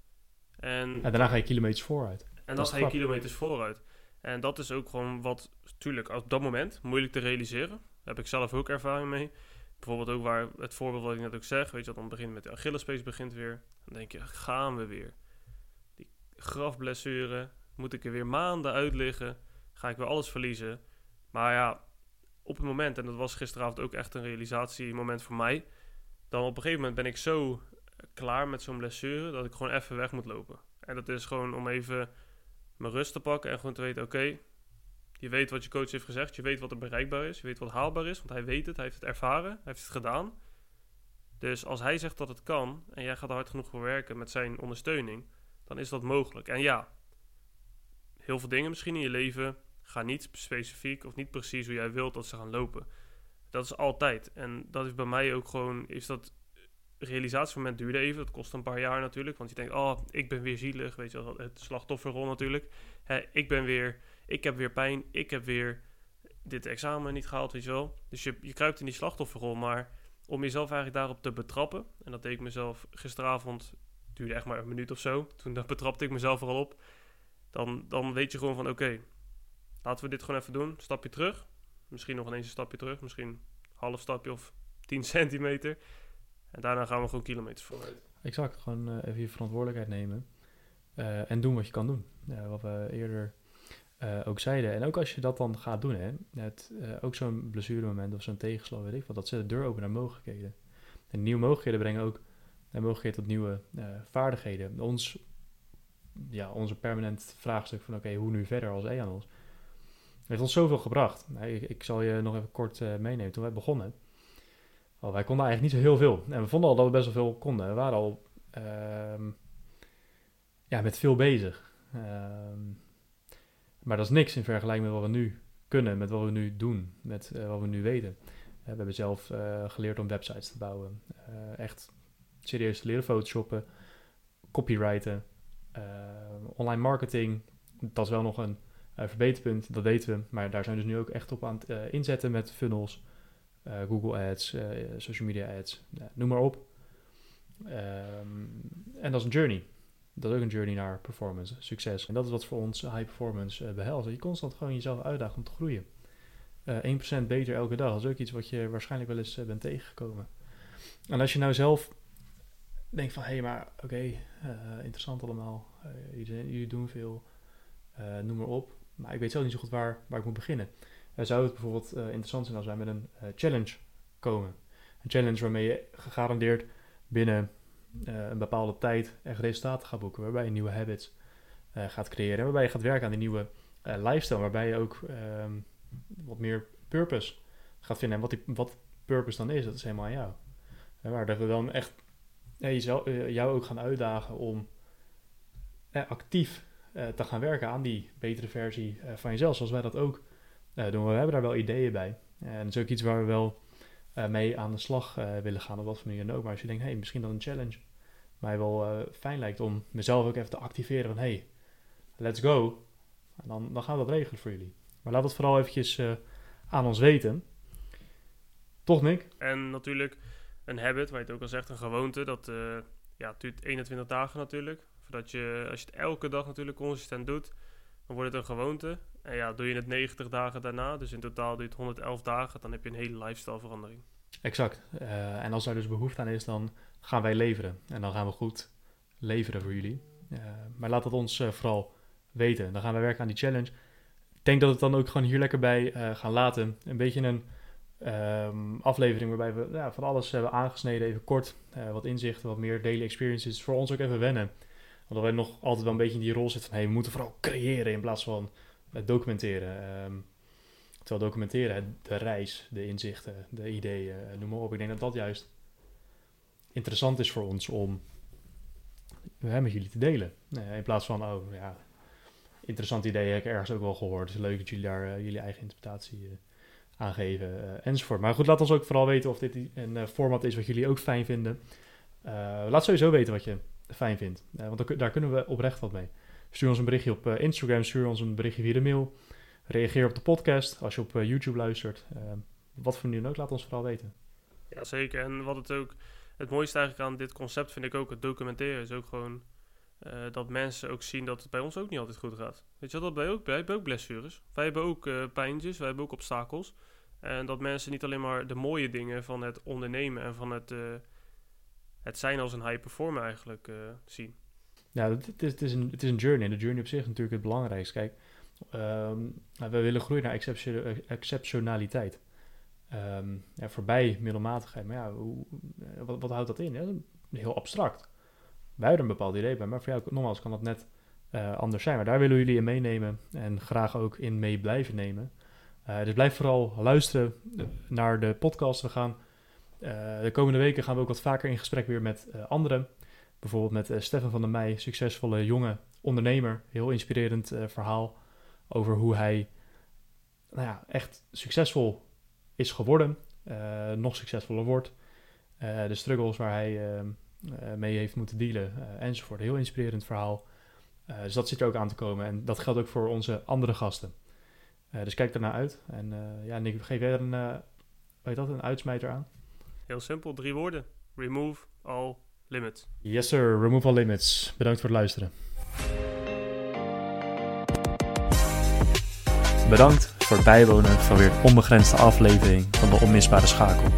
En, en daarna ga je kilometers vooruit. En dan ga je kilometers vooruit. En dat is ook gewoon wat, natuurlijk, op dat moment moeilijk te realiseren. Daar heb ik zelf ook ervaring mee. Bijvoorbeeld ook waar het voorbeeld wat ik net ook zeg. Weet je, dan begint met de Achillespees begint weer. Dan denk je, gaan we weer. Die grafblessure. Moet ik er weer maanden uit liggen? Ga ik weer alles verliezen? Maar ja, op het moment, en dat was gisteravond ook echt een realisatiemoment voor mij. Dan op een gegeven moment ben ik zo klaar met zo'n blessure dat ik gewoon even weg moet lopen. En dat is gewoon om even mijn rust te pakken en gewoon te weten, oké, okay, je weet wat je coach heeft gezegd, je weet wat er bereikbaar is, je weet wat haalbaar is, want hij weet het, hij heeft het ervaren, hij heeft het gedaan. Dus als hij zegt dat het kan en jij gaat er hard genoeg voor werken met zijn ondersteuning, dan is dat mogelijk. En ja, heel veel dingen misschien in je leven gaan niet specifiek of niet precies hoe jij wilt dat ze gaan lopen. Dat is altijd. En dat is bij mij ook gewoon, is dat realisatiemoment duurde even. Dat kost een paar jaar natuurlijk. Want je denkt, oh, ik ben weer zielig. Weet je wel, het slachtofferrol natuurlijk. He, ik ben weer, ik heb weer pijn. Ik heb weer dit examen niet gehaald, weet je wel. Dus je, je kruipt in die slachtofferrol. Maar om jezelf eigenlijk daarop te betrappen. En dat deed ik mezelf gisteravond. Duurde echt maar een minuut of zo. Toen dat betrapte ik mezelf er al op. Dan, dan weet je gewoon van, oké. Okay, laten we dit gewoon even doen. Stapje terug. Misschien nog ineens een stapje terug. Misschien een half stapje of tien centimeter. En daarna gaan we gewoon kilometers vooruit. Exact. Gewoon uh, even je verantwoordelijkheid nemen. Uh, en doen wat je kan doen. Ja, wat we eerder uh, ook zeiden. En ook als je dat dan gaat doen. Hè, het, uh, ook zo'n blessuremoment of zo'n tegenslag. Weet ik wat. Dat zet de deur open naar mogelijkheden. En nieuwe mogelijkheden brengen ook uh, mogelijkheden tot nieuwe uh, vaardigheden. Ons, ja, onze permanent vraagstuk van oké, okay, hoe nu verder als Eanos. Heeft ons zoveel gebracht. Nou, ik, ik zal je nog even kort uh, meenemen. Toen wij begonnen, oh, wij konden eigenlijk niet zo heel veel. En we vonden al dat we best wel veel konden. We waren al uh, ja, met veel bezig. Uh, maar dat is niks in vergelijking met wat we nu kunnen, met wat we nu doen, met uh, wat we nu weten. Uh, we hebben zelf uh, geleerd om websites te bouwen. Uh, echt serieus te leren photoshoppen, copywriten, uh, online marketing. Dat is wel nog een Uh, verbeterpunt, dat weten we. Maar daar zijn we dus nu ook echt op aan het uh, inzetten met funnels. Uh, Google Ads, uh, social media ads, uh, noem maar op. Um, en dat is een journey. Dat is ook een journey naar performance, succes. En dat is wat voor ons high performance uh, behelst. Dat je constant gewoon jezelf uitdaagt om te groeien. Uh, één procent beter elke dag. Dat is ook iets wat je waarschijnlijk wel eens uh, bent tegengekomen. En als je nou zelf denkt van, hé, hey, maar oké, okay, uh, interessant allemaal. Uh, jullie, jullie doen veel, uh, noem maar op. Maar ik weet zelf niet zo goed waar, waar ik moet beginnen. Uh, zou het bijvoorbeeld uh, interessant zijn als wij met een uh, challenge komen? Een challenge waarmee je gegarandeerd binnen uh, een bepaalde tijd echt resultaten gaat boeken. Waarbij je nieuwe habits uh, gaat creëren. Waarbij je gaat werken aan die nieuwe uh, lifestyle. Waarbij je ook um, wat meer purpose gaat vinden. En wat, die, wat purpose dan is, dat is helemaal aan jou. Uh, maar dat we dan echt uh, jezelf, uh, jou ook gaan uitdagen om uh, actief te gaan werken aan die betere versie van jezelf, zoals wij dat ook doen. We hebben daar wel ideeën bij. En dat is ook iets waar we wel mee aan de slag willen gaan, op wat voor manier dan ook. Maar als je denkt, hé, hey, misschien dan een challenge mij wel fijn lijkt om mezelf ook even te activeren van, hé, hey, let's go. En dan, dan gaan we dat regelen voor jullie. Maar laat dat vooral eventjes aan ons weten. Toch, Nick? En natuurlijk een habit, waar je het ook al zegt, een gewoonte, dat uh, ja, duurt eenentwintig dagen natuurlijk. Dat je, als je het elke dag natuurlijk consistent doet, dan wordt het een gewoonte. En ja, doe je het negentig dagen daarna, dus in totaal doe je het honderdelf dagen, dan heb je een hele lifestyle verandering. Exact. Uh, en als daar dus behoefte aan is, dan gaan wij leveren. En dan gaan we goed leveren voor jullie. Uh, maar laat dat ons uh, vooral weten. Dan gaan wij werken aan die challenge. Ik denk dat we het dan ook gewoon hier lekker bij uh, gaan laten. Een beetje een um, aflevering waarbij we ja, van alles hebben aangesneden, even kort. Uh, wat inzichten, wat meer daily experiences. Voor ons ook even wennen. Omdat wij nog altijd wel een beetje in die rol zitten van, hé, hey, we moeten vooral creëren in plaats van uh, documenteren. Um, terwijl documenteren, de reis, de inzichten, de ideeën, noem maar op. Ik denk dat dat juist interessant is voor ons om uh, met jullie te delen. Uh, in plaats van, oh ja, interessant idee heb ik ergens ook wel gehoord. Het is leuk dat jullie daar uh, jullie eigen interpretatie uh, aan geven uh, enzovoort. Maar goed, laat ons ook vooral weten of dit een uh, format is wat jullie ook fijn vinden. Uh, laat sowieso weten wat je fijn vindt. Uh, want daar kunnen we oprecht wat mee. Stuur ons een berichtje op uh, Instagram, stuur ons een berichtje via de mail. Reageer op de podcast als je op uh, YouTube luistert. Uh, wat voor nu dan ook, laat ons vooral weten. Ja, zeker. En wat het ook... Het mooiste eigenlijk aan dit concept vind ik ook het documenteren. Is ook gewoon uh, dat mensen ook zien dat het bij ons ook niet altijd goed gaat. Weet je wel, dat wij ook, wij hebben ook blessures. Wij hebben ook uh, pijntjes, wij hebben ook obstakels. En dat mensen niet alleen maar de mooie dingen van het ondernemen en van het, uh, het zijn als een high performer eigenlijk uh, zien. Ja, het is, het, is een, het is een journey. En de journey op zich is natuurlijk het belangrijkste. Kijk, um, we willen groeien naar exceptionaliteit. Um, ja, voorbij middelmatigheid. Maar ja, hoe, wat, wat houdt dat in? Ja, dat is heel abstract. Wij hebben een bepaald idee bij, maar voor jou nogmaals kan dat net uh, anders zijn. Maar daar willen jullie in meenemen en graag ook in mee blijven nemen. Uh, dus blijf vooral luisteren naar de podcast. We gaan uh, de komende weken gaan we ook wat vaker in gesprek weer met uh, anderen. Bijvoorbeeld met uh, Stefan van der Meij, succesvolle jonge ondernemer. Heel inspirerend uh, verhaal over hoe hij nou ja, echt succesvol is geworden, uh, nog succesvoller wordt. Uh, de struggles waar hij uh, mee heeft moeten dealen uh, enzovoort. Heel inspirerend verhaal. Uh, dus dat zit er ook aan te komen. En dat geldt ook voor onze andere gasten. Uh, dus kijk daarnaar uit. En uh, ja, Nick, geef jij er een, uh, weet dat, een uitsmijter aan? Heel simpel, drie woorden. Remove all limits. Yes sir, remove all limits. Bedankt voor het luisteren. Bedankt voor het bijwonen van weer een onbegrensde aflevering van de Onmisbare Schakel.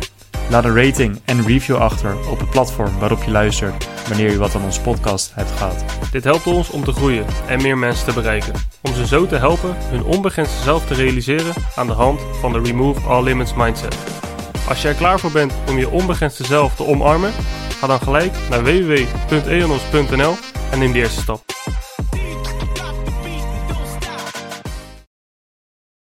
Laat een rating en review achter op het platform waarop je luistert wanneer je wat aan ons podcast hebt gehad. Dit helpt ons om te groeien en meer mensen te bereiken. Om ze zo te helpen hun onbegrensde zelf te realiseren aan de hand van de Remove All Limits mindset. Als je er klaar voor bent om je onbegrensde zelf te omarmen, ga dan gelijk naar w w w punt eanos punt n l en neem de eerste stap.